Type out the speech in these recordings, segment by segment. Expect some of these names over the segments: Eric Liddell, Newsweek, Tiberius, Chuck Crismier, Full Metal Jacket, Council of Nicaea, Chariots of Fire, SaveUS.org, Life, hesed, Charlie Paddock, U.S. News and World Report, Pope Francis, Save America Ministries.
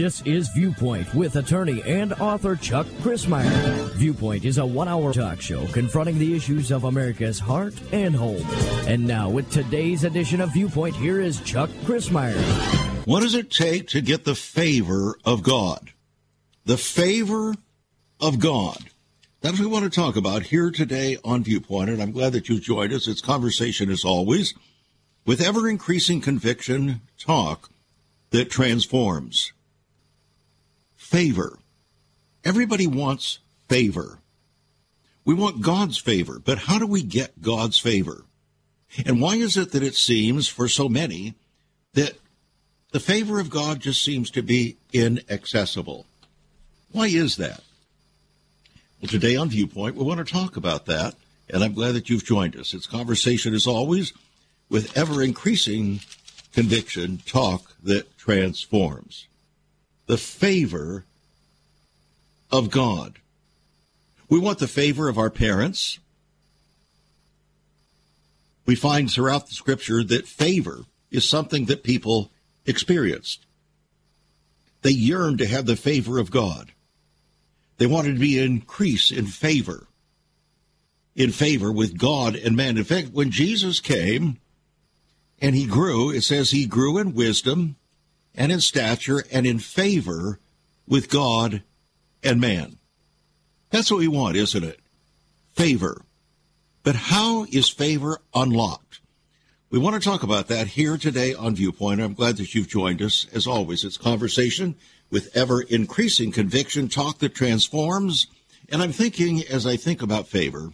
This is Viewpoint with attorney and author Chuck Crismier. Viewpoint is a one-hour talk show confronting the issues of America's heart and home. And now, with today's edition of Viewpoint, here is Chuck Crismier. What does it take to get the favor of God? The favor of God. That's what we want to talk about here today on Viewpoint, and I'm glad that you joined us. It's conversation, as always, with ever-increasing conviction, talk that transforms. Favor. Everybody wants favor. We want God's favor, but how do we get God's favor? And why is it that it seems for so many that the favor of God just seems to be inaccessible? Why is that? Well, today on Viewpoint, we want to talk about that, and I'm glad that you've joined us. It's conversation, as always, with ever-increasing conviction, talk that transforms. The favor of God. We want the favor of our parents. We find throughout the Scripture that favor is something that people experienced. They yearned to have the favor of God. They wanted to be increased in favor with God and man. In fact, when Jesus came and he grew, it says he grew in wisdom and in stature, and in favor with God and man. That's what we want, isn't it? Favor. But how is favor unlocked? We want to talk about that here today on Viewpoint. I'm glad that you've joined us. As always, it's conversation with ever-increasing conviction, talk that transforms. And I'm thinking, as I think about favor,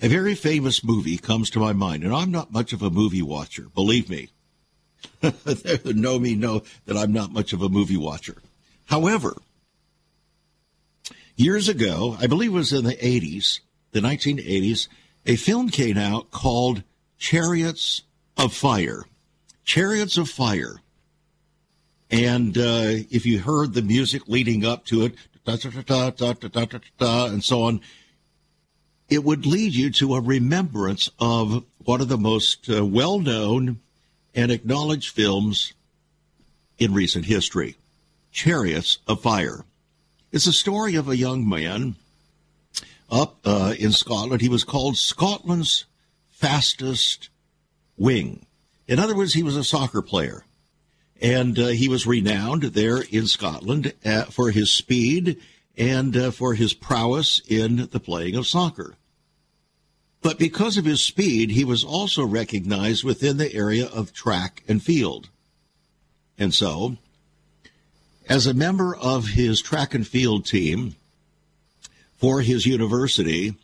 a very famous movie comes to my mind. And I'm not much of a movie watcher, believe me. They who know me know that I'm not much of a movie watcher. However, years ago, I believe it was in the 80s, the 1980s, a film came out called Chariots of Fire. Chariots of Fire. And if you heard the music leading up to it, and so on, it would lead you to a remembrance of one of the most well-known and acknowledged films in recent history, Chariots of Fire. It's a story of a young man up in Scotland. He was called Scotland's fastest wing. In other words, he was a soccer player, and he was renowned there in Scotland for his speed and for his prowess in the playing of soccer. But because of his speed, he was also recognized within the area of track and field. And so, as a member of his track and field team for his university,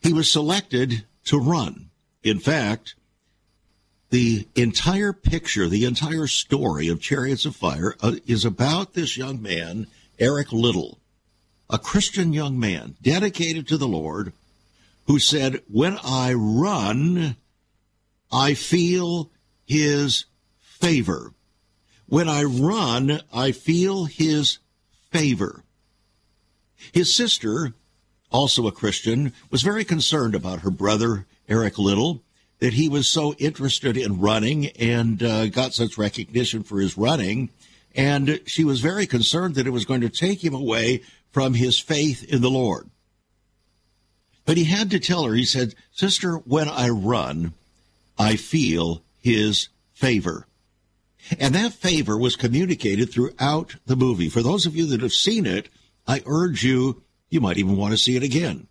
he was selected to run. In fact, the entire picture, the entire story of Chariots of Fire is about this young man, Eric Liddell, a Christian young man dedicated to the Lord, who said, when I run, I feel his favor. When I run, I feel his favor. His sister, also a Christian, was very concerned about her brother, Eric Liddell, that he was so interested in running and got such recognition for his running. And she was very concerned that it was going to take him away from his faith in the Lord. But he had to tell her, he said, sister, when I run, I feel his favor. And that favor was communicated throughout the movie. For those of you that have seen it, I urge you, you might even want to see it again.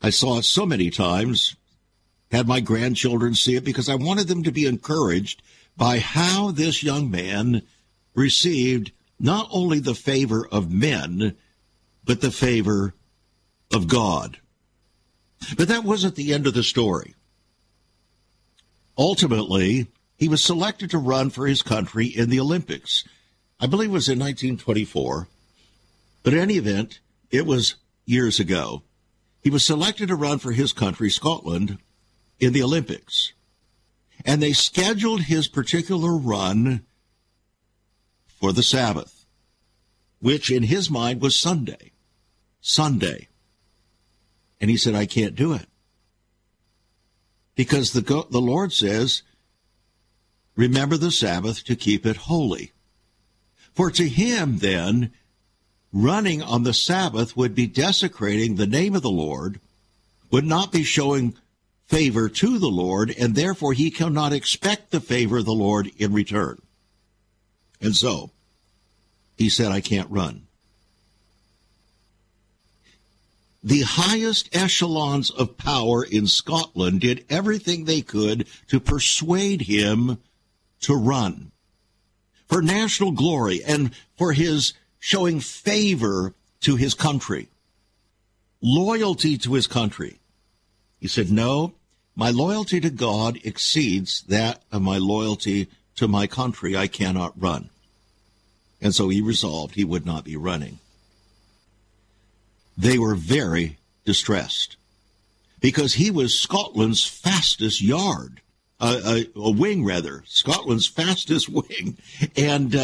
I saw it so many times, had my grandchildren see it, because I wanted them to be encouraged by how this young man received not only the favor of men, but the favor of God. But that wasn't the end of the story. Ultimately, he was selected to run for his country in the Olympics. I believe it was in 1924. But in any event, it was years ago. He was selected to run for his country, Scotland, in the Olympics. And they scheduled his particular run for the Sabbath, which in his mind was Sunday. Sunday. And he said, I can't do it. Because the Lord says, Remember the Sabbath to keep it holy. For to him, then, running on the Sabbath would be desecrating the name of the Lord, would not be showing favor to the Lord, and therefore he cannot expect the favor of the Lord in return. And so, he said, I can't run. The highest echelons of power in Scotland did everything they could to persuade him to run. For national glory and for his showing favor to his country, loyalty to his country. He said, no, my loyalty to God exceeds that of my loyalty to my country. I cannot run. And so he resolved he would not be running. They were very distressed because he was Scotland's fastest yard, a wing rather, Scotland's fastest wing. And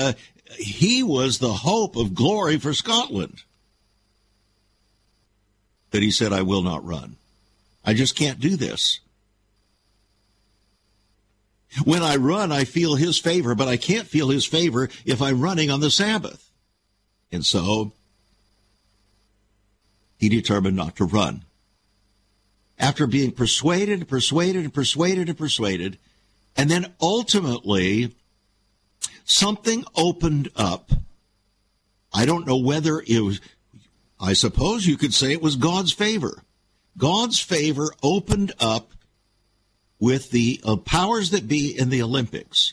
he was the hope of glory for Scotland. But he said, I will not run. I just can't do this. When I run, I feel his favor, but I can't feel his favor if I'm running on the Sabbath. And so he determined not to run. After being persuaded, and then ultimately something opened up. I don't know whether it was, I suppose you could say it was God's favor. God's favor opened up with the powers that be in the Olympics,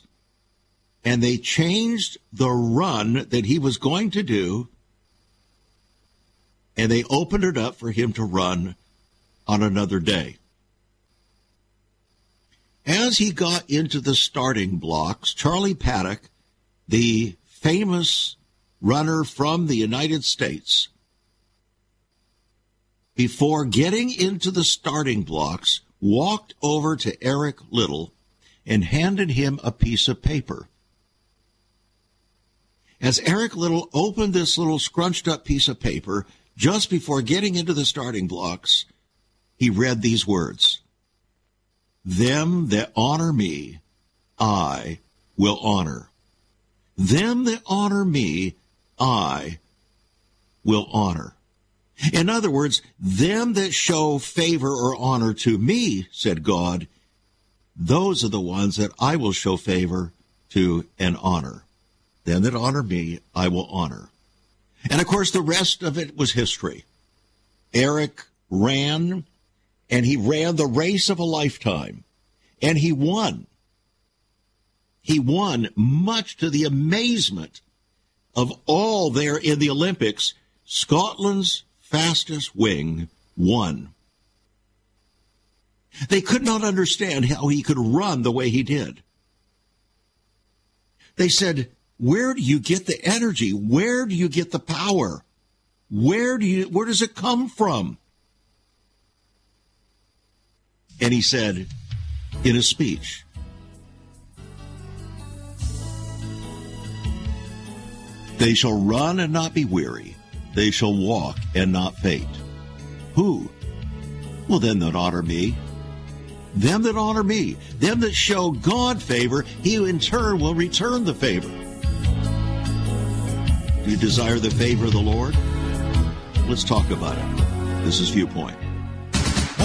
and they changed the run that he was going to do, and they opened it up for him to run on another day. As he got into the starting blocks, Charlie Paddock, the famous runner from the United States, before getting into the starting blocks, walked over to Eric Liddell and handed him a piece of paper. As Eric Liddell opened this little scrunched-up piece of paper, just before getting into the starting blocks, he read these words, "Them that honor me, I will honor. Them that honor me, I will honor." In other words, them that show favor or honor to me, said God, those are the ones that I will show favor to and honor. Them that honor me, I will honor. And, of course, the rest of it was history. Eric ran, and he ran the race of a lifetime, and he won. He won much to the amazement of all there in the Olympics. Scotland's fastest wing won. They could not understand how he could run the way he did. They said, where do you get the energy? Where do you get the power? Where does it come from? And he said in a speech, they shall run and not be weary. They shall walk and not faint. Who? Well, them that honor me. Them that honor me. Them that show God favor, he in turn will return the favor. Do you desire the favor of the Lord? Let's talk about it. This is Viewpoint.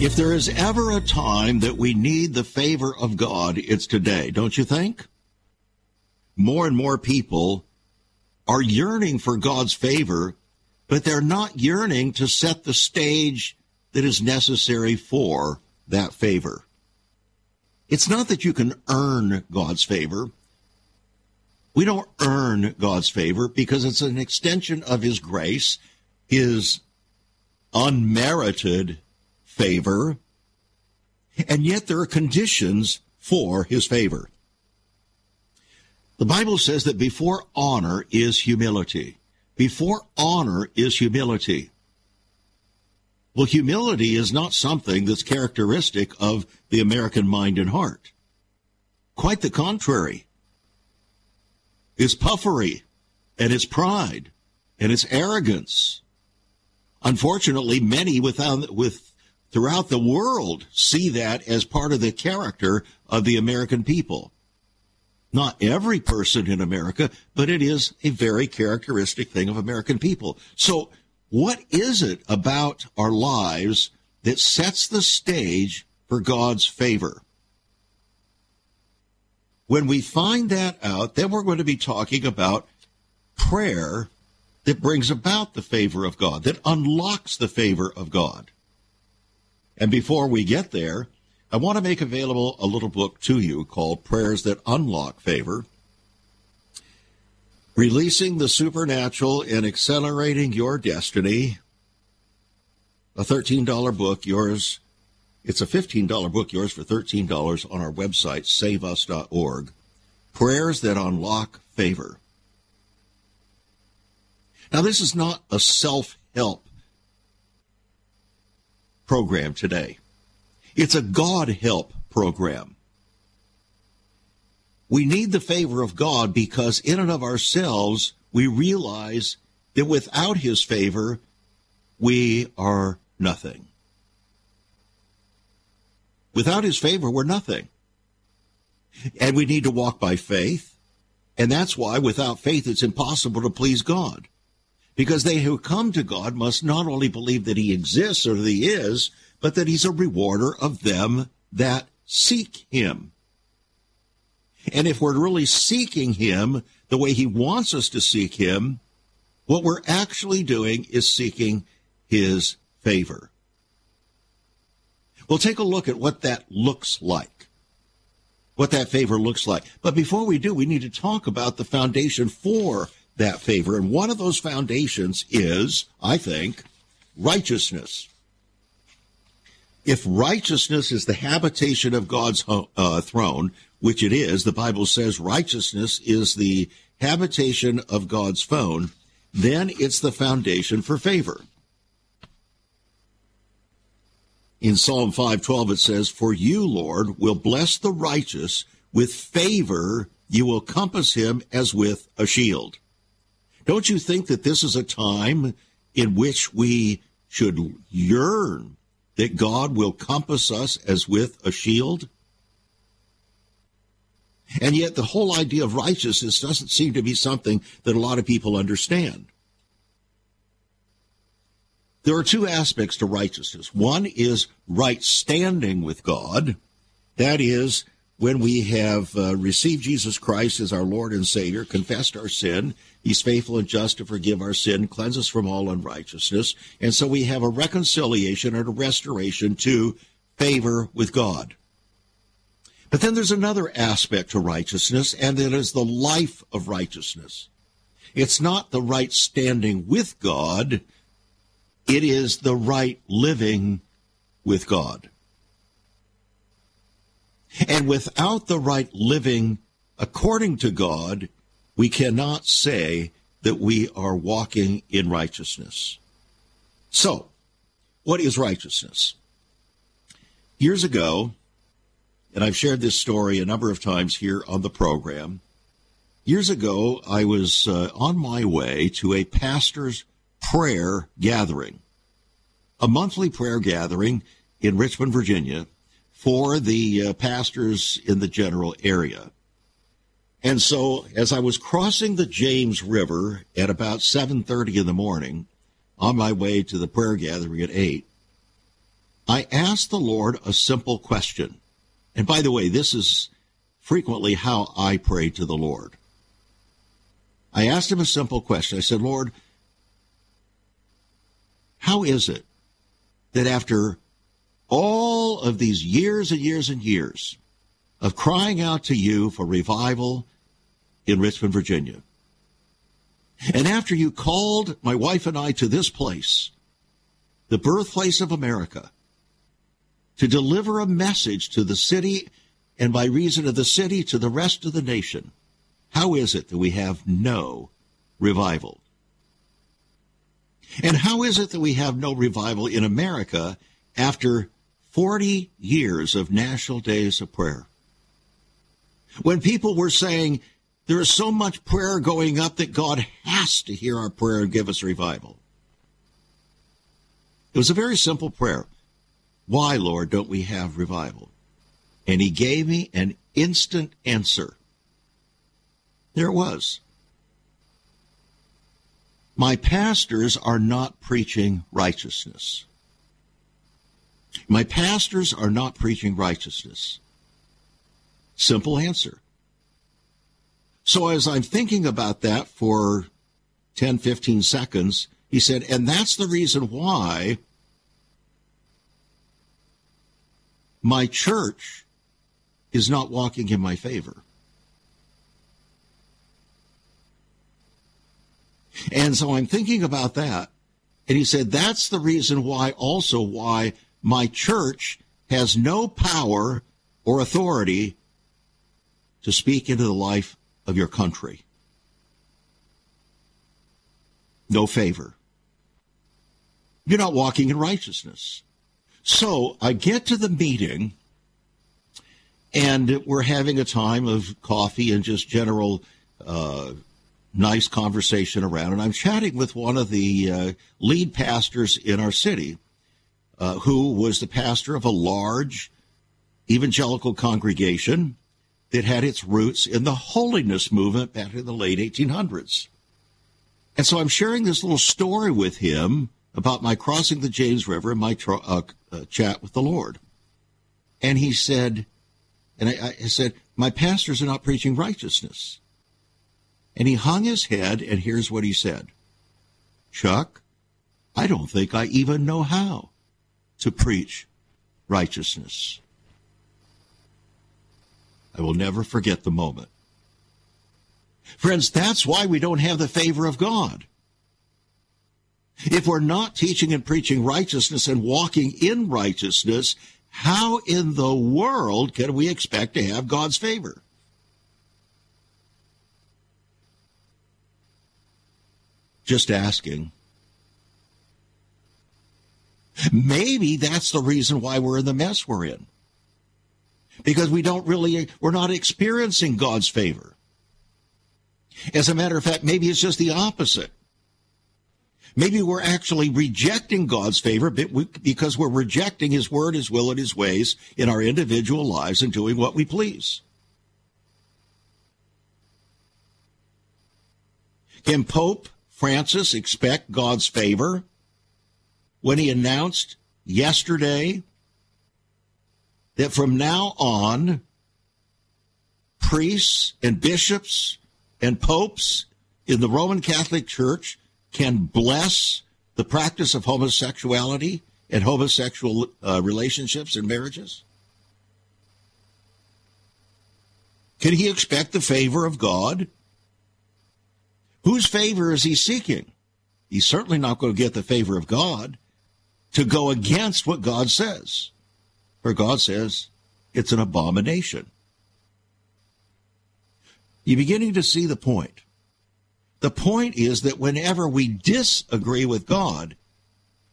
If there is ever a time that we need the favor of God, it's today, don't you think? More and more people are yearning for God's favor, but they're not yearning to set the stage that is necessary for that favor. It's not that you can earn God's favor. We don't earn God's favor because it's an extension of his grace, his unmerited favor, and yet there are conditions for his favor. The Bible says that before honor is humility. Before honor is humility. Well, humility is not something that's characteristic of the American mind and heart. Quite the contrary. It's puffery, and it's pride, and it's arrogance. Unfortunately, many throughout the world see that as part of the character of the American people. Not every person in America, but it is a very characteristic thing of American people. So what is it about our lives that sets the stage for God's favor? When we find that out, then we're going to be talking about prayer that brings about the favor of God, that unlocks the favor of God. And before we get there, I want to make available a little book to you called Prayers That Unlock Favor, Releasing the Supernatural and Accelerating Your Destiny, a $13 book, yours. It's a $15 book, yours for $13 on our website, SaveUS.org, Prayers That Unlock Favor. Now, this is not a self-help program today. It's a God help program. We need the favor of God because in and of ourselves, we realize that without his favor, we are nothing. Without his favor, we're nothing. And we need to walk by faith. And that's why without faith, it's impossible to please God. Because they who come to God must not only believe that he exists or that he is, but that he's a rewarder of them that seek him. And if we're really seeking him the way he wants us to seek him, what we're actually doing is seeking his favor. We'll take a look at what that looks like, what that favor looks like. But before we do, we need to talk about the foundation for that favor. And one of those foundations is, I think, righteousness. If righteousness is the habitation of God's throne, which it is, the Bible says righteousness is the habitation of God's throne, then it's the foundation for favor. In Psalm 5:12, it says, "For you, Lord, will bless the righteous. With favor you will compass him as with a shield." Don't you think that this is a time in which we should yearn that God will compass us as with a shield? And yet the whole idea of righteousness doesn't seem to be something that a lot of people understand. There are two aspects to righteousness. One is right standing with God. That is, when we have received Jesus Christ as our Lord and Savior, confessed our sin, he's faithful and just to forgive our sin, cleanse us from all unrighteousness. And so we have a reconciliation and a restoration to favor with God. But then there's another aspect to righteousness, and that is the life of righteousness. It's not the right standing with God. It is the right living with God. And without the right living according to God, we cannot say that we are walking in righteousness. So, what is righteousness? Years ago, and I've shared this story a number of times here on the program, years ago I was on my way to a pastor's prayer gathering, a monthly prayer gathering in Richmond, Virginia, for the pastors in the general area. And so as I was crossing the James River at about 7:30 in the morning on my way to the prayer gathering at 8, I asked the Lord a simple question. And by the way, this is frequently how I pray to the Lord. I asked him a simple question. I said, "Lord, how is it that after all of these years and years and years of crying out to you for revival in Richmond, Virginia. And after you called my wife and I to this place, the birthplace of America, to deliver a message to the city, and by reason of the city, to the rest of the nation. How is it that we have no revival? And how is it that we have no revival in America after 40 years of national days of prayer? When people were saying, there is so much prayer going up that God has to hear our prayer and give us revival. It was a very simple prayer. Why, Lord, don't we have revival? And he gave me an instant answer. There it was. My pastors are not preaching righteousness. My pastors are not preaching righteousness. Simple answer. So as I'm thinking about that for 10, 15 seconds, he said, and that's the reason why my church is not walking in my favor. And so I'm thinking about that, and he said, that's the reason why also why my church has no power or authority to speak into the life of your country. No favor. You're not walking in righteousness. So I get to the meeting, and we're having a time of coffee and just general nice conversation around. And I'm chatting with one of the lead pastors in our city, who was the pastor of a large evangelical congregation that had its roots in the holiness movement back in the late 1800s. And so I'm sharing this little story with him about my crossing the James River and my chat with the Lord. And he said, and I said, my pastors are not preaching righteousness. And he hung his head, and here's what he said. Chuck, I don't think I even know how to preach righteousness. I will never forget the moment. Friends, that's why we don't have the favor of God. If we're not teaching and preaching righteousness and walking in righteousness, how in the world can we expect to have God's favor? Just asking. Maybe that's the reason why we're in the mess we're in. Because we're not experiencing God's favor. As a matter of fact, maybe it's just the opposite. Maybe we're actually rejecting God's favor because we're rejecting His word, His will, and His ways in our individual lives and doing what we please. Can Pope Francis expect God's favor when he announced yesterday that from now on, priests and bishops and popes in the Roman Catholic Church can bless the practice of homosexuality and homosexual relationships and marriages? Can he expect the favor of God? Whose favor is he seeking? He's certainly not going to get the favor of God to go against what God says. For God says, it's an abomination. You're beginning to see the point. The point is that whenever we disagree with God,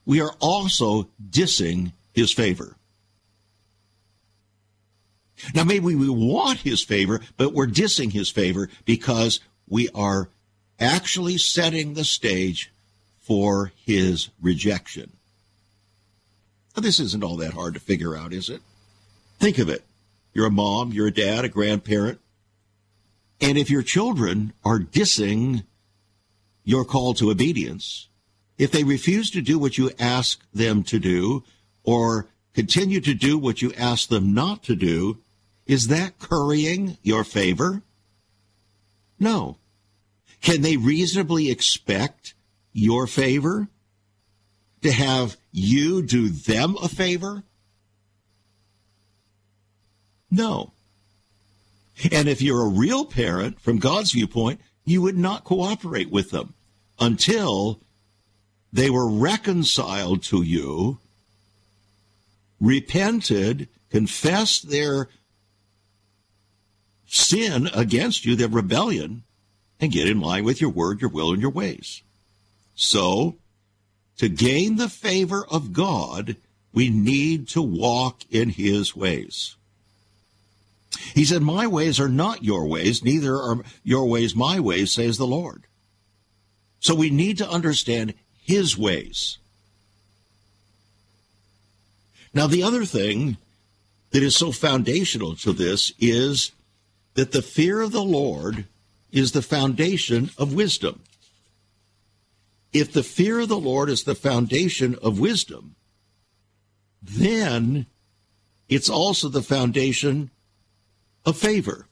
we are also dissing His favor. Now, maybe we want His favor, but we're dissing His favor because we are actually setting the stage for His rejection. Now, this isn't all that hard to figure out, is it? Think of it. You're a mom, you're a dad, a grandparent. And if your children are dissing your call to obedience, if they refuse to do what you ask them to do or continue to do what you ask them not to do, is that currying your favor? No. Can they reasonably expect your favor? To have you do them a favor? No. And if you're a real parent, from God's viewpoint, you would not cooperate with them until they were reconciled to you repented, confessed their sin against you, their rebellion, and get in line with your word, your will, and your ways. So, to gain the favor of God, we need to walk in his ways. He said, my ways are not your ways, neither are your ways my ways, says the Lord. So we need to understand his ways. Now, the other thing that is so foundational to this is that the fear of the Lord is the foundation of wisdom. If the fear of the Lord is the foundation of wisdom, then it's also the foundation of favor.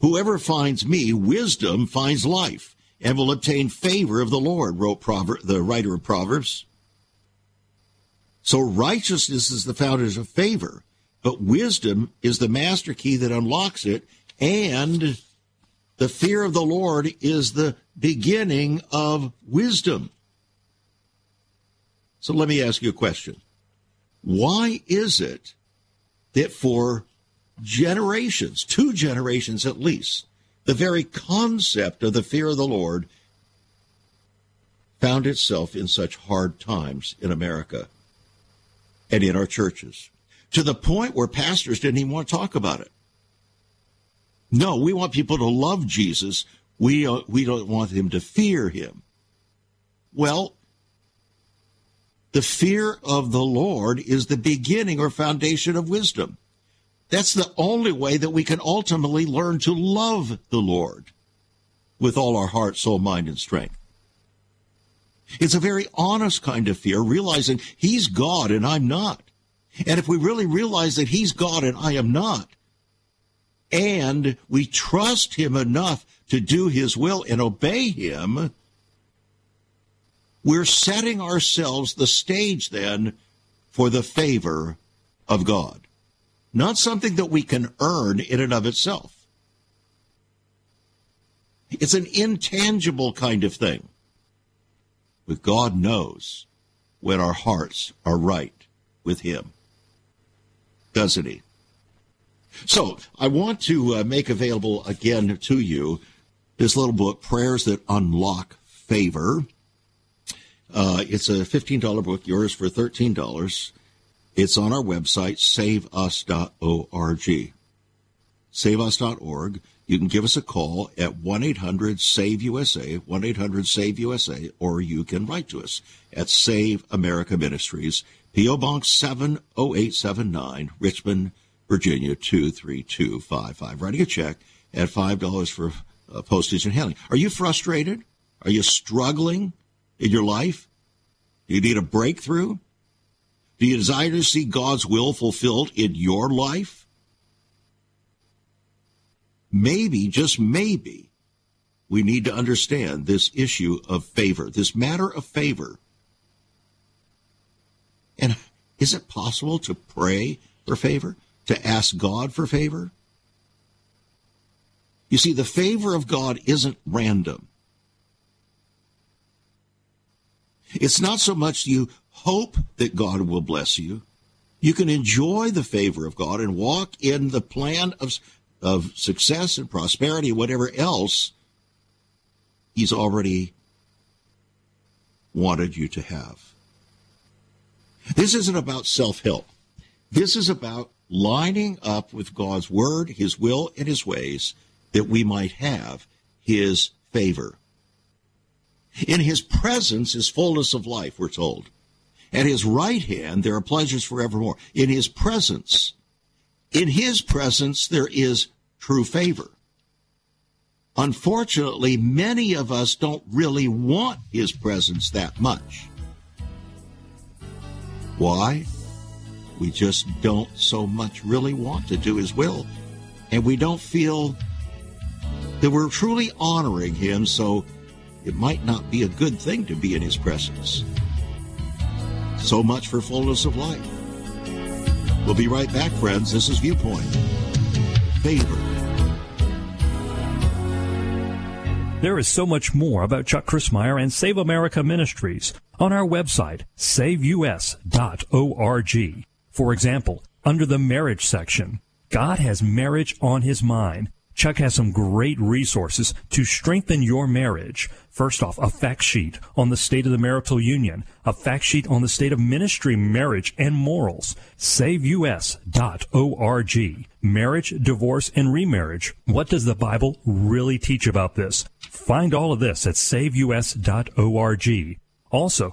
Whoever finds me, wisdom finds life, and will obtain favor of the Lord, wrote the writer of Proverbs. So righteousness is the foundation of favor, but wisdom is the master key that unlocks it, and the fear of the Lord is the beginning of wisdom. So let me ask you a question. Why is it that for generations, two generations at least, the very concept of the fear of the Lord found itself in such hard times in America and in our churches, to the point where pastors didn't even want to talk about it? No, we want people to love Jesus. We don't want them to fear him. Well, the fear of the Lord is the beginning or foundation of wisdom. That's the only way that we can ultimately learn to love the Lord with all our heart, soul, mind, and strength. It's a very honest kind of fear, realizing he's God and I'm not. And if we really realize that he's God and I am not, and we trust him enough to do his will and obey him, we're setting ourselves the stage then for the favor of God. Not something that we can earn in and of itself. It's an intangible kind of thing. But God knows when our hearts are right with him, doesn't he? So I want to make available again to you this little book, Prayers That Unlock Favor. It's a $15 book, yours for $13. It's on our website, SaveUS.org. SaveUS.org. You can give us a call at 1-800-SAVE-USA, 1-800-SAVE-USA, or you can write to us at Save America Ministries, P.O. Box 70879, Richmond, Virginia 23255. Writing a check at $5 for postage and handling. Are you frustrated? Are you struggling in your life? Do you need a breakthrough? Do you desire to see God's will fulfilled in your life? Maybe, just maybe, we need to understand this issue of favor, this matter of favor. And is it possible to pray for favor, to ask God for favor? You see, the favor of God isn't random. It's not so much you hope that God will bless you. You can enjoy the favor of God and walk in the plan of success and prosperity, whatever else he's already wanted you to have. This isn't about self-help. This is about lining up with God's word, his will, and his ways that we might have his favor. In his presence is fullness of life, we're told. At his right hand, there are pleasures forevermore. In his presence, there is true favor. Unfortunately, many of us don't really want his presence that much. Why? We just don't so much really want to do his will, and we don't feel that we're truly honoring him, so it might not be a good thing to be in his presence. So much for fullness of life. We'll be right back, friends. This is Viewpoint. Favor. There is so much more about Chuck Crismier and Save America Ministries. on our website, SaveUS.org. For example, under the marriage section, God has marriage on his mind. Chuck has some great resources to strengthen your marriage. First off, a fact sheet on the state of the marital union, a fact sheet on the state of ministry, marriage, and morals. SaveUS.org. Marriage, divorce, and remarriage. What does the Bible really teach about this? Find all of this at SaveUS.org. Also,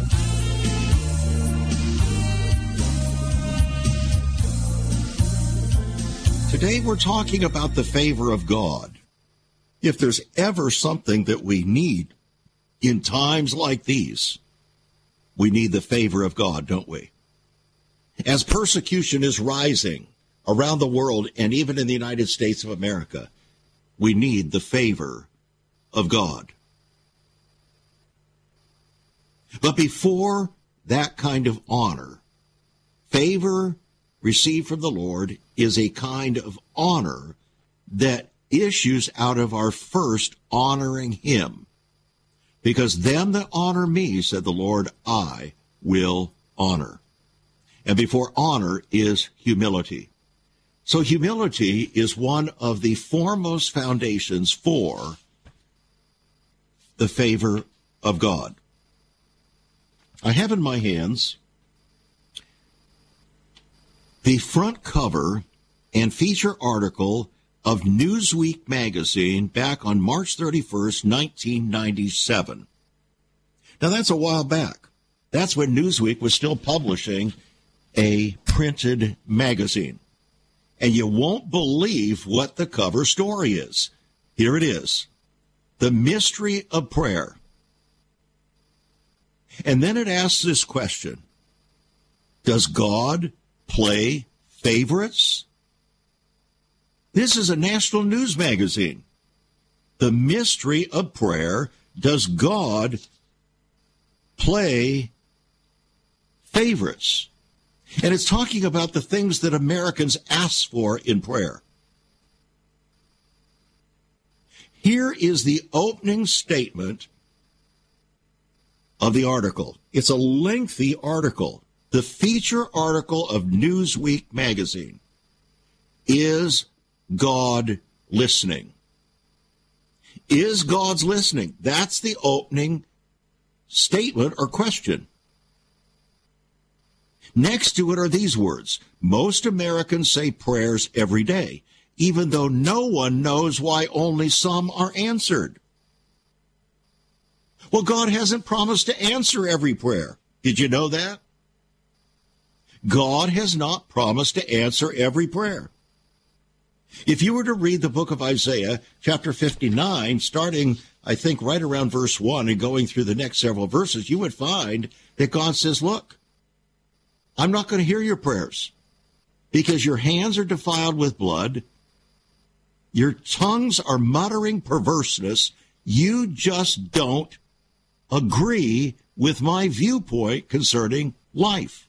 Today we're talking about the favor of God. If there's ever something that we need in times like these, we need the favor of God, don't we? As persecution is rising around the world and even in the United States of America, we need the favor of God. But before that kind of honor, favor received from the Lord is a kind of honor that issues out of our first honoring him. Because them that honor me, said the Lord, I will honor. And before honor is humility. So humility is one of the foremost foundations for the favor of God. I have in my hands the front cover and feature article of Newsweek magazine back on March 31st, 1997. Now, that's a while back. That's when Newsweek was still publishing a printed magazine. And you won't believe what the cover story is. Here it is. The mystery of prayer. And then it asks this question. Does God play favorites? This is a national news magazine. The mystery of prayer. Does God play favorites? And it's talking about the things that Americans ask for in prayer. Here is the opening statement of the article. It's a lengthy article. The feature article of Newsweek magazine is God listening? Is God's listening? That's the opening statement or question. Next to it are these words. Most Americans say prayers every day, even though no one knows why only some are answered. Well, God hasn't promised to answer every prayer. Did you know that? God has not promised to answer every prayer. If you were to read the book of Isaiah, chapter 59, starting, I think, right around verse 1 and going through the next several verses, you would find that God says, look, I'm not going to hear your prayers because your hands are defiled with blood. Your tongues are muttering perverseness. You just don't agree with my viewpoint concerning life.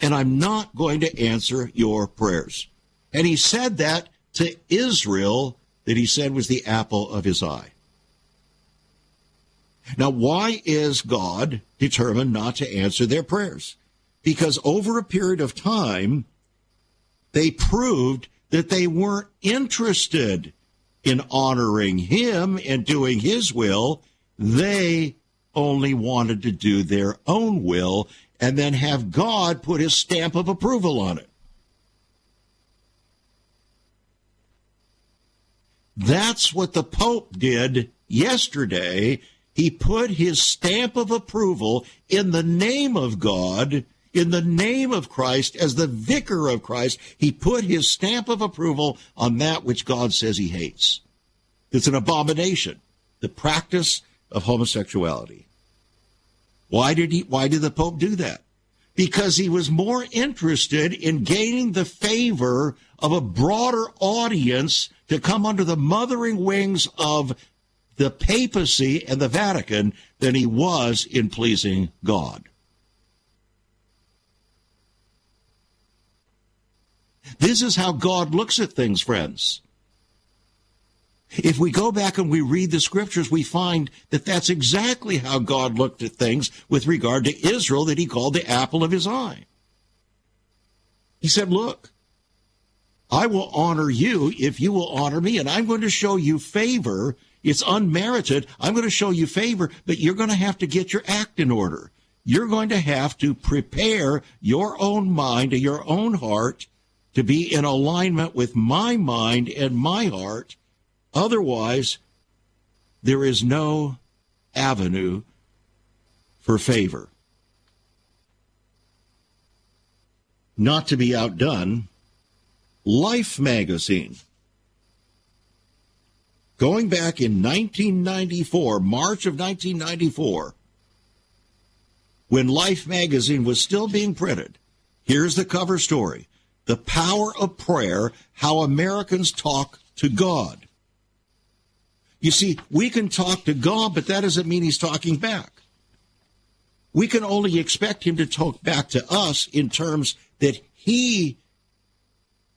And I'm not going to answer your prayers. And he said that to Israel, that he said was the apple of his eye. Now, why is God determined not to answer their prayers? Because over a period of time, they proved that they weren't interested in honoring him and doing his will. They only wanted to do their own will and then have God put his stamp of approval on it. That's what the Pope did yesterday. He put his stamp of approval in the name of God, in the name of Christ, as the vicar of Christ. He put his stamp of approval on that which God says he hates. It's an abomination, the practice of homosexuality. Why did the Pope do that? because he was more interested in gaining the favor of a broader audience to come under the mothering wings of the papacy and the Vatican than he was in pleasing God. This is how God looks at things, friends. If we go back and we read the scriptures, we find that that's exactly how God looked at things with regard to Israel that he called the apple of his eye. He said, look, I will honor you if you will honor me, and I'm going to show you favor. It's unmerited. I'm going to show you favor, but you're going to have to get your act in order. You're going to have to prepare your own mind and your own heart to be in alignment with my mind and my heart. Otherwise, there is no avenue for favor. Not to be outdone, Life magazine. Going back in 1994, March of 1994, when Life magazine was still being printed, here's the cover story. The Power of Prayer, How Americans Talk to God. You see, we can talk to God, but that doesn't mean he's talking back. We can only expect him to talk back to us in terms that he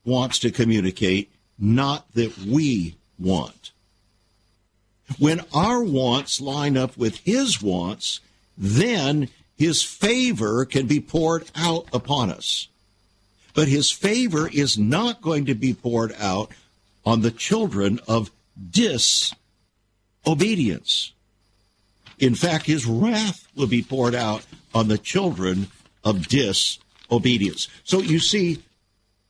wants to communicate, not that we want. When our wants line up with his wants, then his favor can be poured out upon us. But his favor is not going to be poured out on the children of disobedience. In fact, his wrath will be poured out on the children of disobedience. So you see,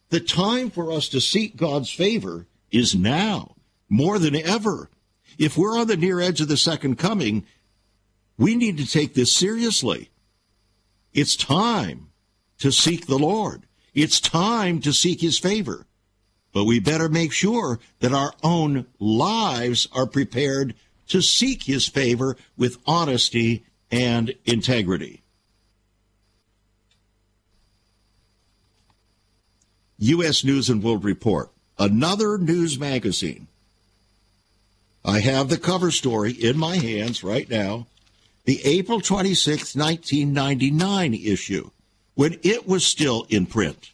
the time for us to seek God's favor is now, more than ever. If we're on the near edge of the second coming, we need to take this seriously. It's time to seek the Lord. It's time to seek his favor, but we better make sure that our own lives are prepared to seek his favor with honesty and integrity. U.S. News and World Report, another news magazine. I have the cover story in my hands right now, the April 26, 1999 issue, when it was still in print.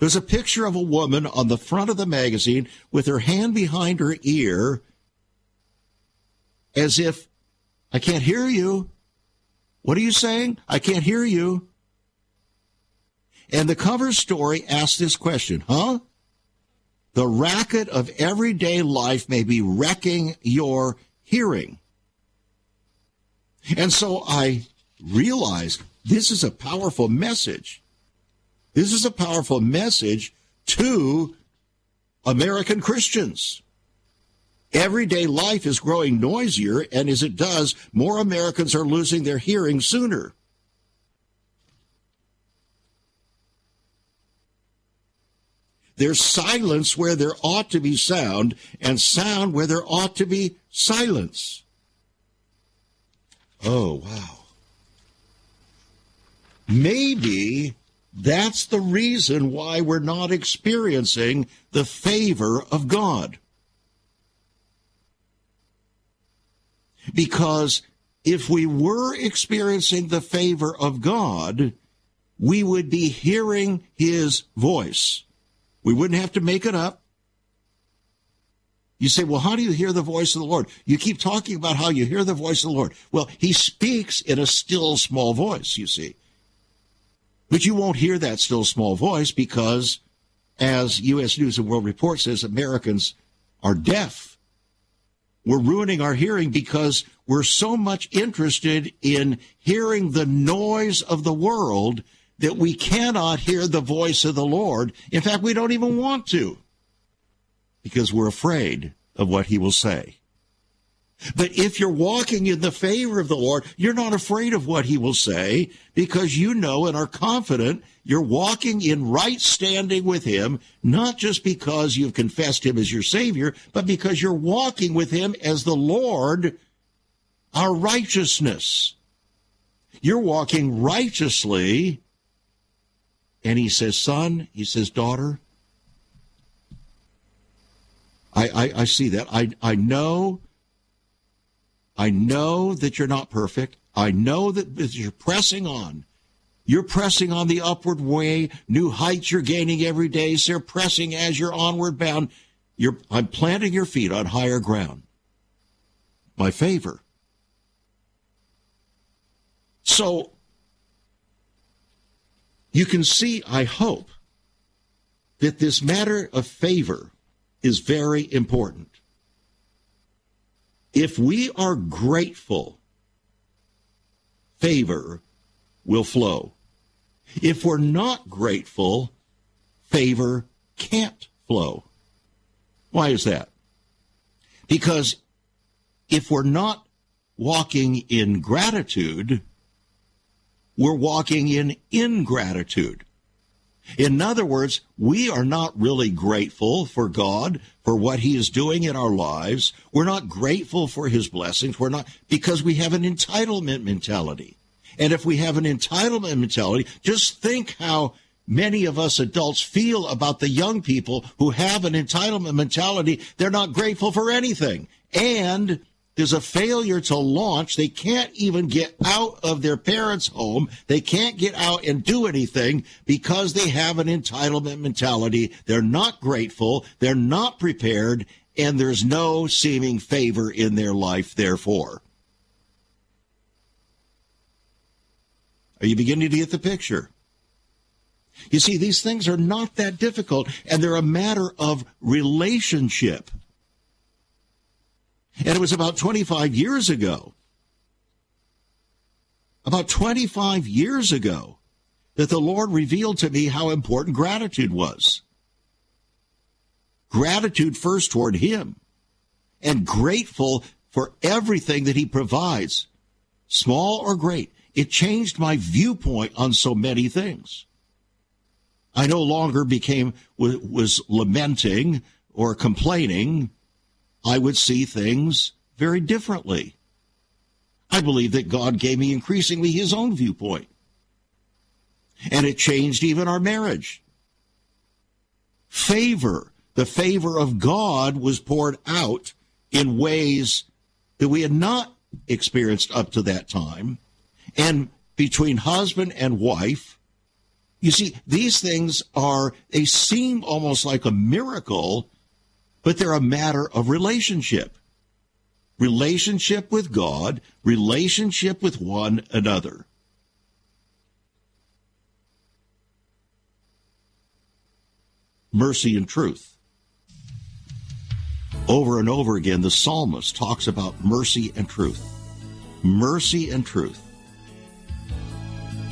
There's a picture of a woman on the front of the magazine with her hand behind her ear as if, I can't hear you. What are you saying? I can't hear you. And the cover story asks this question, The racket of everyday life may be wrecking your hearing. And so I realized, this is a powerful message. This is a powerful message to American Christians. Everyday life is growing noisier, and as it does, more Americans are losing their hearing sooner. There's silence where there ought to be sound, and sound where there ought to be silence. Oh, wow. Maybe that's the reason why we're not experiencing the favor of God. Because if we were experiencing the favor of God, we would be hearing his voice. We wouldn't have to make it up. You say, well, how do you hear the voice of the Lord? You keep talking about how you hear the voice of the Lord. Well, he speaks in a still small voice, you see. But you won't hear that still small voice because, as U.S. News and World Report says, Americans are deaf. We're ruining our hearing because we're so much interested in hearing the noise of the world that we cannot hear the voice of the Lord. In fact, we don't even want to because we're afraid of what he will say. But if you're walking in the favor of the Lord, you're not afraid of what he will say because you know and are confident you're walking in right standing with him, not just because you've confessed him as your Savior, but because you're walking with him as the Lord, our righteousness. You're walking righteously. And he says, son, he says, daughter, I see that. I know that you're not perfect. I know that you're pressing on. You're pressing on the upward way. New heights you're gaining every day. So you're pressing as you're onward bound. I'm planting your feet on higher ground. My favor. So you can see, I hope, that this matter of favor is very important. If we are grateful, favor will flow. If we're not grateful, favor can't flow. Why is that? Because if we're not walking in gratitude, we're walking in ingratitude. In other words, we are not really grateful for God, for what he is doing in our lives. We're not grateful for his blessings. We're not, because we have an entitlement mentality. And if we have an entitlement mentality, just think how many of us adults feel about the young people who have an entitlement mentality. They're not grateful for anything. And there's a failure to launch. They can't even get out of their parents' home. They can't get out and do anything because they have an entitlement mentality. They're not grateful. They're not prepared. And there's no seeming favor in their life, therefore. Are you beginning to get the picture? You see, these things are not that difficult, and they're a matter of relationship. And it was about 25 years ago, that the Lord revealed to me how important gratitude was. Gratitude first toward Him, and grateful for everything that He provides, small or great. It changed my viewpoint on so many things. I no longer was lamenting or complaining. I would see things very differently. I believe that God gave me increasingly His own viewpoint. And it changed even our marriage. Favor, the favor of God was poured out in ways that we had not experienced up to that time. And between husband and wife, you see, these things they seem almost like a miracle, but they're a matter of relationship. Relationship with God, relationship with one another. Mercy and truth. Over and over again, the psalmist talks about mercy and truth. Mercy and truth.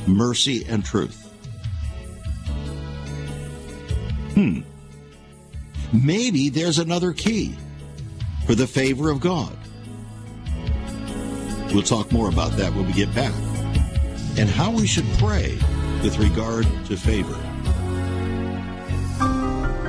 Mercy and truth. Maybe there's another key for the favor of God. We'll talk more about that when we get back, and how we should pray with regard to favor.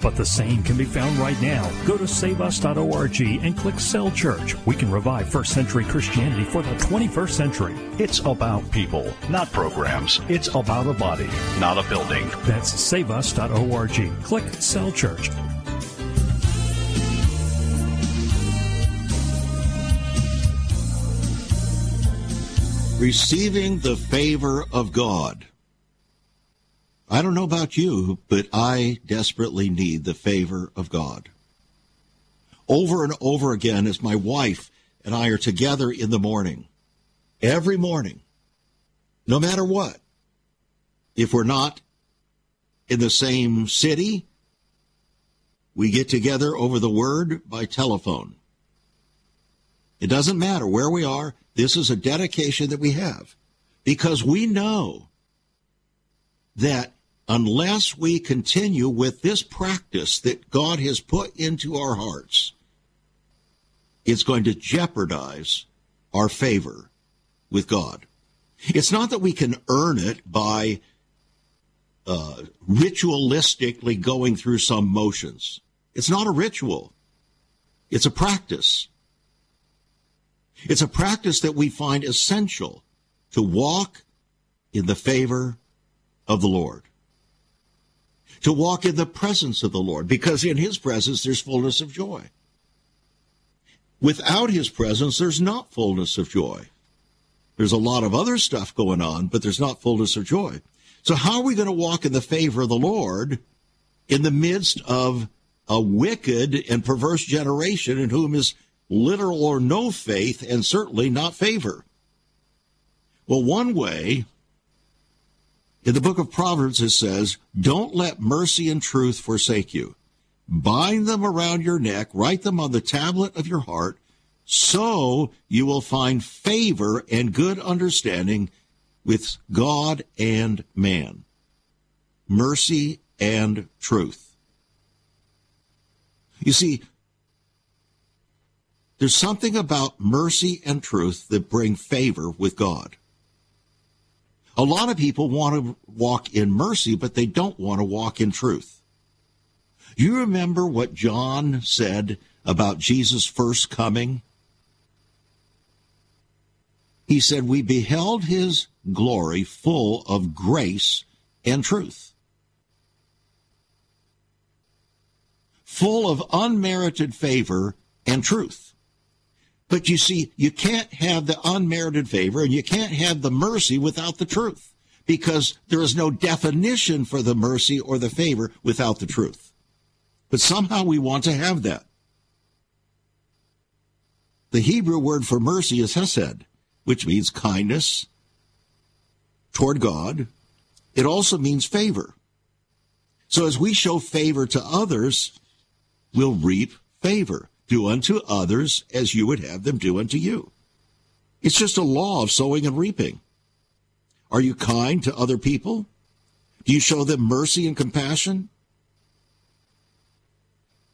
But the same can be found right now. Go to SaveUS.org and click Sell Church. We can revive first century Christianity for the 21st century. It's about people, not programs. It's about a body, not a building. That's SaveUS.org. Click Sell Church. Receiving the favor of God. I don't know about you, but I desperately need the favor of God. Over and over again, as my wife and I are together in the morning, every morning, no matter what, If we're not in the same city, we get together over the word by telephone. It doesn't matter where we are. This is a dedication that we have because we know that unless we continue with this practice that God has put into our hearts, it's going to jeopardize our favor with God. It's not that we can earn it by ritualistically going through some motions. It's not a ritual. It's a practice. It's a practice that we find essential to walk in the favor of the Lord, to walk in the presence of the Lord, because in his presence there's fullness of joy. Without his presence, there's not fullness of joy. There's a lot of other stuff going on, but there's not fullness of joy. So how are we going to walk in the favor of the Lord in the midst of a wicked and perverse generation in whom is literal or no faith and certainly not favor? Well, one way, in the book of Proverbs, it says, don't let mercy and truth forsake you. Bind them around your neck, write them on the tablet of your heart, so you will find favor and good understanding with God and man. Mercy and truth. You see, there's something about mercy and truth that bring favor with God. A lot of people want to walk in mercy, but they don't want to walk in truth. You remember what John said about Jesus' first coming? He said, we beheld his glory full of grace and truth, full of unmerited favor and truth. But you see, you can't have the unmerited favor and you can't have the mercy without the truth, because there is no definition for the mercy or the favor without the truth. But somehow we want to have that. The Hebrew word for mercy is hesed, which means kindness toward God. It also means favor. So as we show favor to others, we'll reap favor. Do unto others as you would have them do unto you. It's just a law of sowing and reaping. Are you kind to other people? Do you show them mercy and compassion?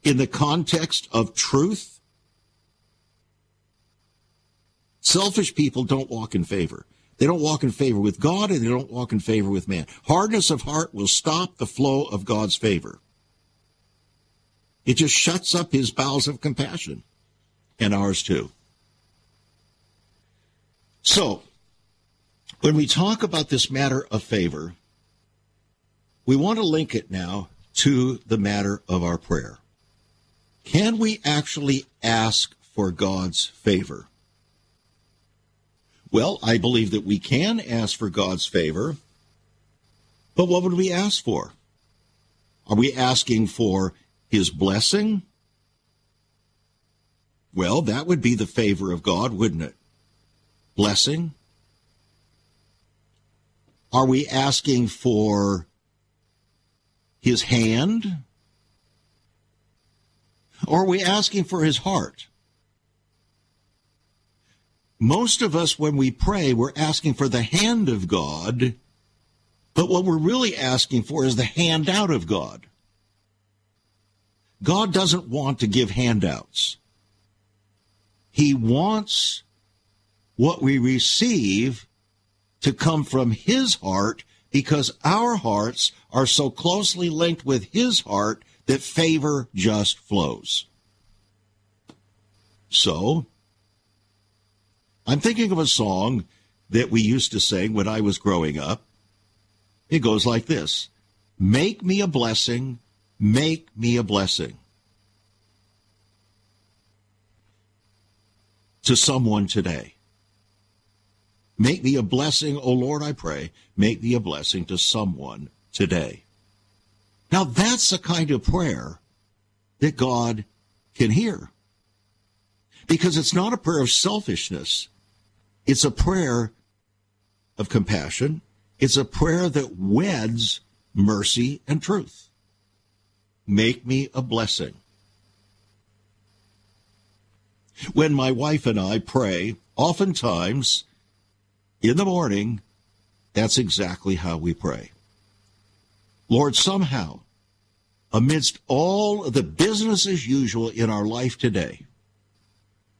In the context of truth, selfish people don't walk in favor. They don't walk in favor with God, and they don't walk in favor with man. Hardness of heart will stop the flow of God's favor. It just shuts up his bowels of compassion, and ours too. So, when we talk about this matter of favor, we want to link it now to the matter of our prayer. Can we actually ask for God's favor? Well, I believe that we can ask for God's favor, but what would we ask for? Are we asking for his blessing? Well, that would be the favor of God, wouldn't it? Blessing. Are we asking for his hand? Or are we asking for his heart? Most of us, when we pray, we're asking for the hand of God, but what we're really asking for is the handout of God. God doesn't want to give handouts. He wants what we receive to come from his heart, because our hearts are so closely linked with his heart that favor just flows. So, I'm thinking of a song that we used to sing when I was growing up. It goes like this. Make me a blessing, make me a blessing to someone today. Make me a blessing, O Lord, I pray. Make me a blessing to someone today. Now, that's the kind of prayer that God can hear, because it's not a prayer of selfishness. It's a prayer of compassion. It's a prayer that weds mercy and truth. Make me a blessing. When my wife and I pray, oftentimes in the morning, that's exactly how we pray. Lord, somehow, amidst all the business as usual in our life today,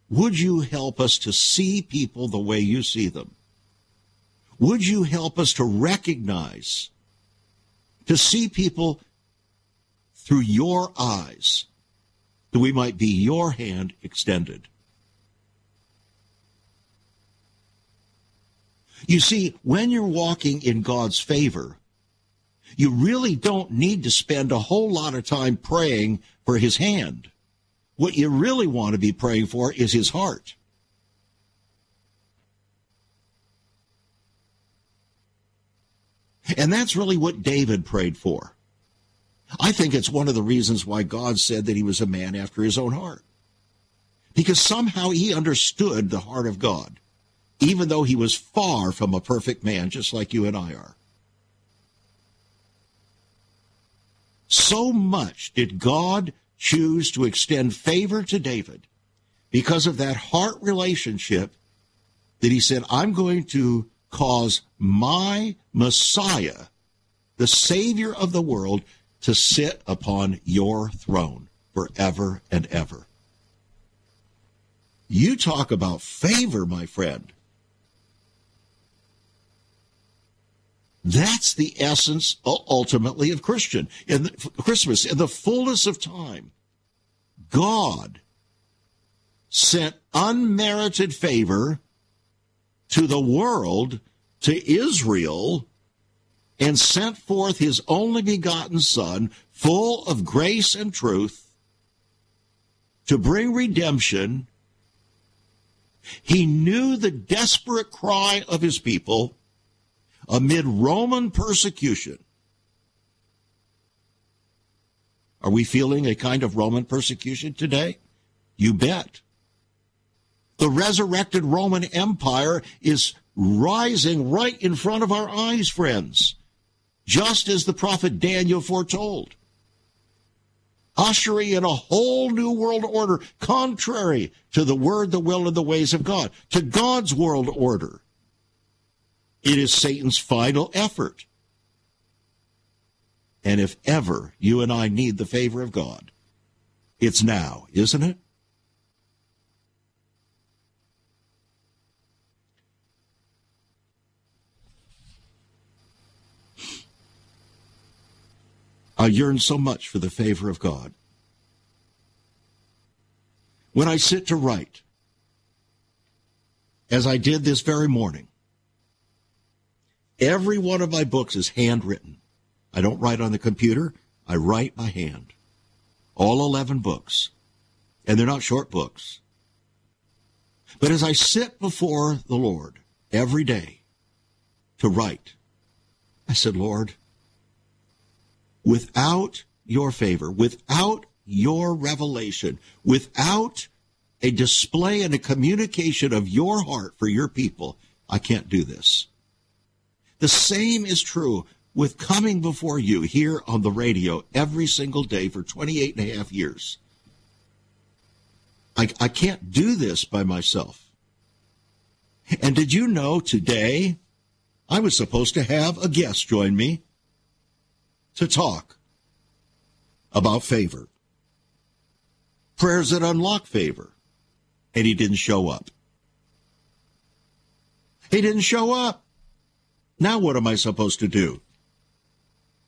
would you help us to see people the way you see them? Would you help us to recognize, to see people through your eyes, that we might be your hand extended? You see, when you're walking in God's favor, you really don't need to spend a whole lot of time praying for his hand. What you really want to be praying for is his heart. And that's really what David prayed for. I think it's one of the reasons why God said that he was a man after his own heart. Because somehow he understood the heart of God, even though he was far from a perfect man, just like you and I are. So much did God choose to extend favor to David because of that heart relationship that he said, I'm going to cause my Messiah, the Savior of the world, to sit upon your throne forever and ever. You talk about favor, my friend. That's the essence, ultimately, of Christmas. In the fullness of time, God sent unmerited favor to the world, to Israel, and sent forth his only begotten Son, full of grace and truth, to bring redemption. He knew the desperate cry of his people amid Roman persecution. Are we feeling a kind of Roman persecution today? You bet. The resurrected Roman Empire is rising right in front of our eyes, friends, just as the prophet Daniel foretold, ushering in a whole new world order contrary to the word, the will, and the ways of God, to God's world order. It is Satan's final effort. And if ever you and I need the favor of God, it's now, isn't it? I yearn so much for the favor of God. When I sit to write, as I did this very morning, every one of my books is handwritten. I don't write on the computer. I write by hand. All 11 books. And they're not short books. But as I sit before the Lord every day to write, I said, Lord, without your favor, without your revelation, without a display and a communication of your heart for your people, I can't do this. The same is true with coming before you here on the radio every single day for 28 and a half years. I can't do this by myself. And did you know today I was supposed to have a guest join me to talk about favor, prayers that unlock favor, and he didn't show up. He didn't show up. Now what am I supposed to do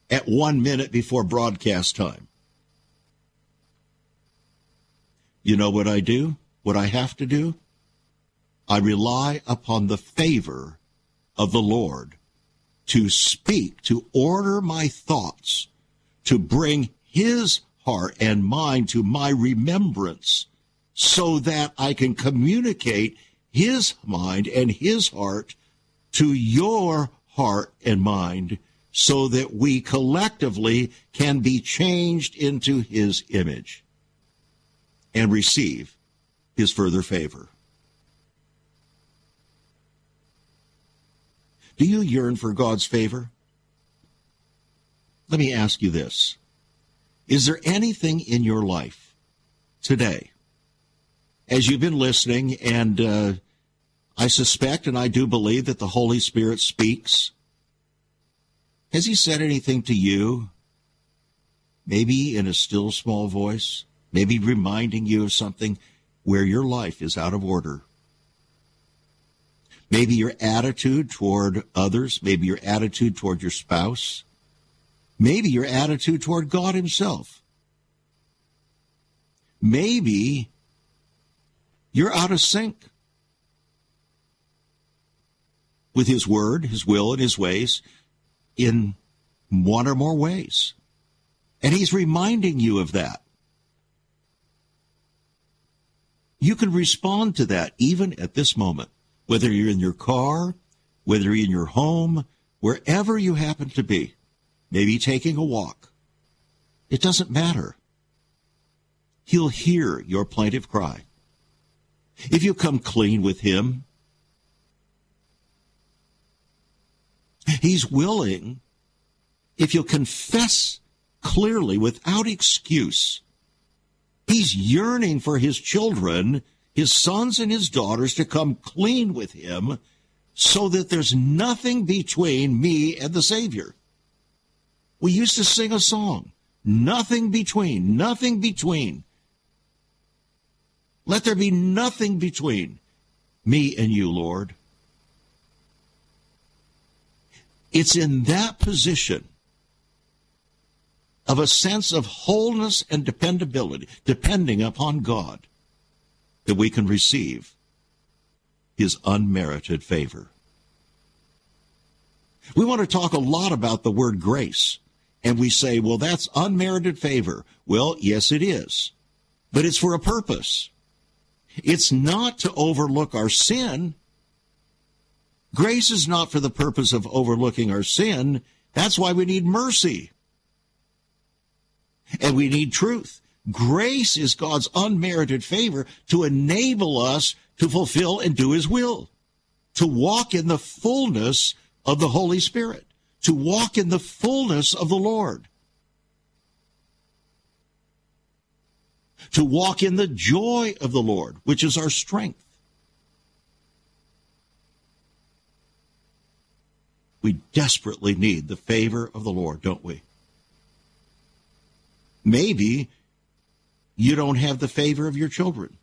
at 1 minute before broadcast time? You know what I do? What I have to do? I rely upon the favor of the Lord to speak, to order my thoughts, to bring his heart and mind to my remembrance so that I can communicate his mind and his heart to your heart and mind so that we collectively can be changed into his image and receive his further favor. Do you yearn for God's favor? Let me ask you this. Is there anything in your life today, as you've been listening, and I suspect and I do believe that the Holy Spirit speaks, has he said anything to you, maybe in a still small voice, maybe reminding you of something where your life is out of order? Maybe your attitude toward others, maybe your attitude toward your spouse, maybe your attitude toward God himself. Maybe you're out of sync with his word, his will, and his ways in one or more ways. And he's reminding you of that. You can respond to that even at this moment, whether you're in your car, whether you're in your home, wherever you happen to be. Maybe taking a walk. It doesn't matter. He'll hear your plaintive cry. If you come clean with him, he's willing, if you'll confess clearly without excuse, he's yearning for his children, his sons and his daughters, to come clean with him so that there's nothing between me and the Savior. We used to sing a song, nothing between, nothing between. Let there be nothing between me and you, Lord. It's in that position of a sense of wholeness and dependability, depending upon God, that we can receive his unmerited favor. We want to talk a lot about the word grace, and we say, well, that's unmerited favor. Well, yes, it is, but it's for a purpose. It's not to overlook our sin. Grace is not for the purpose of overlooking our sin. That's why we need mercy. And we need truth. Grace is God's unmerited favor to enable us to fulfill and do his will, to walk in the fullness of the Holy Spirit, to walk in the fullness of the Lord, to walk in the joy of the Lord, which is our strength. We desperately need the favor of the Lord, don't we? Maybe you don't have the favor of your children.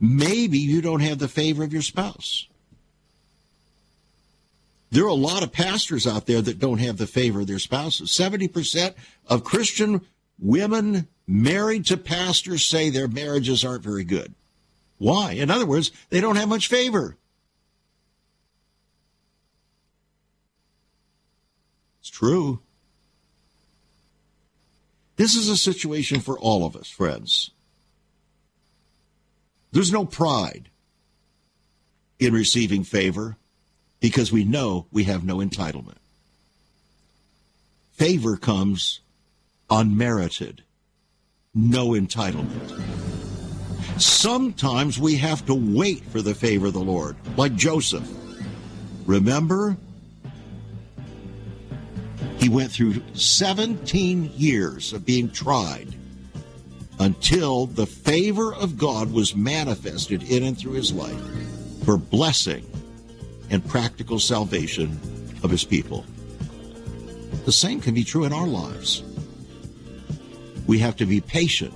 Maybe you don't have the favor of your spouse. There are a lot of pastors out there that don't have the favor of their spouses. 70% of Christian women married to pastors say their marriages aren't very good. Why? In other words, they don't have much favor. It's true. This is a situation for all of us, friends. There's no pride in receiving favor because we know we have no entitlement. Favor comes unmerited, no entitlement. Sometimes we have to wait for the favor of the Lord, like Joseph. Remember, he went through 17 years of being tried until the favor of God was manifested in and through his life for blessing and practical salvation of his people. The same can be true in our lives. We have to be patient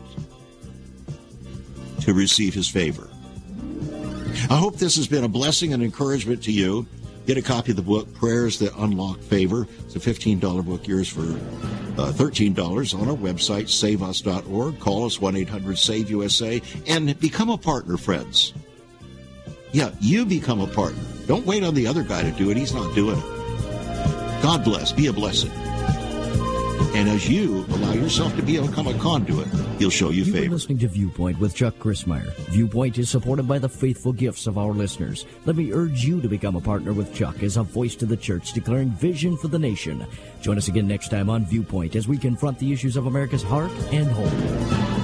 to receive his favor. I hope this has been a blessing and encouragement to you. Get a copy of the book, Prayers That Unlock Favor. It's a $15 book, yours for $13 on our website, SaveUS.org. Call us, 1-800-SAVE-USA, and become a partner, friends. Yeah, you become a partner. Don't wait on the other guy to do it. He's not doing it. God bless. Be a blessing. And as you allow yourself to become a conduit, he'll show you favor. You've been listening to Viewpoint with Chuck Crismier. Viewpoint is supported by the faithful gifts of our listeners. Let me urge you to become a partner with Chuck as a voice to the church declaring vision for the nation. Join us again next time on Viewpoint as we confront the issues of America's heart and home.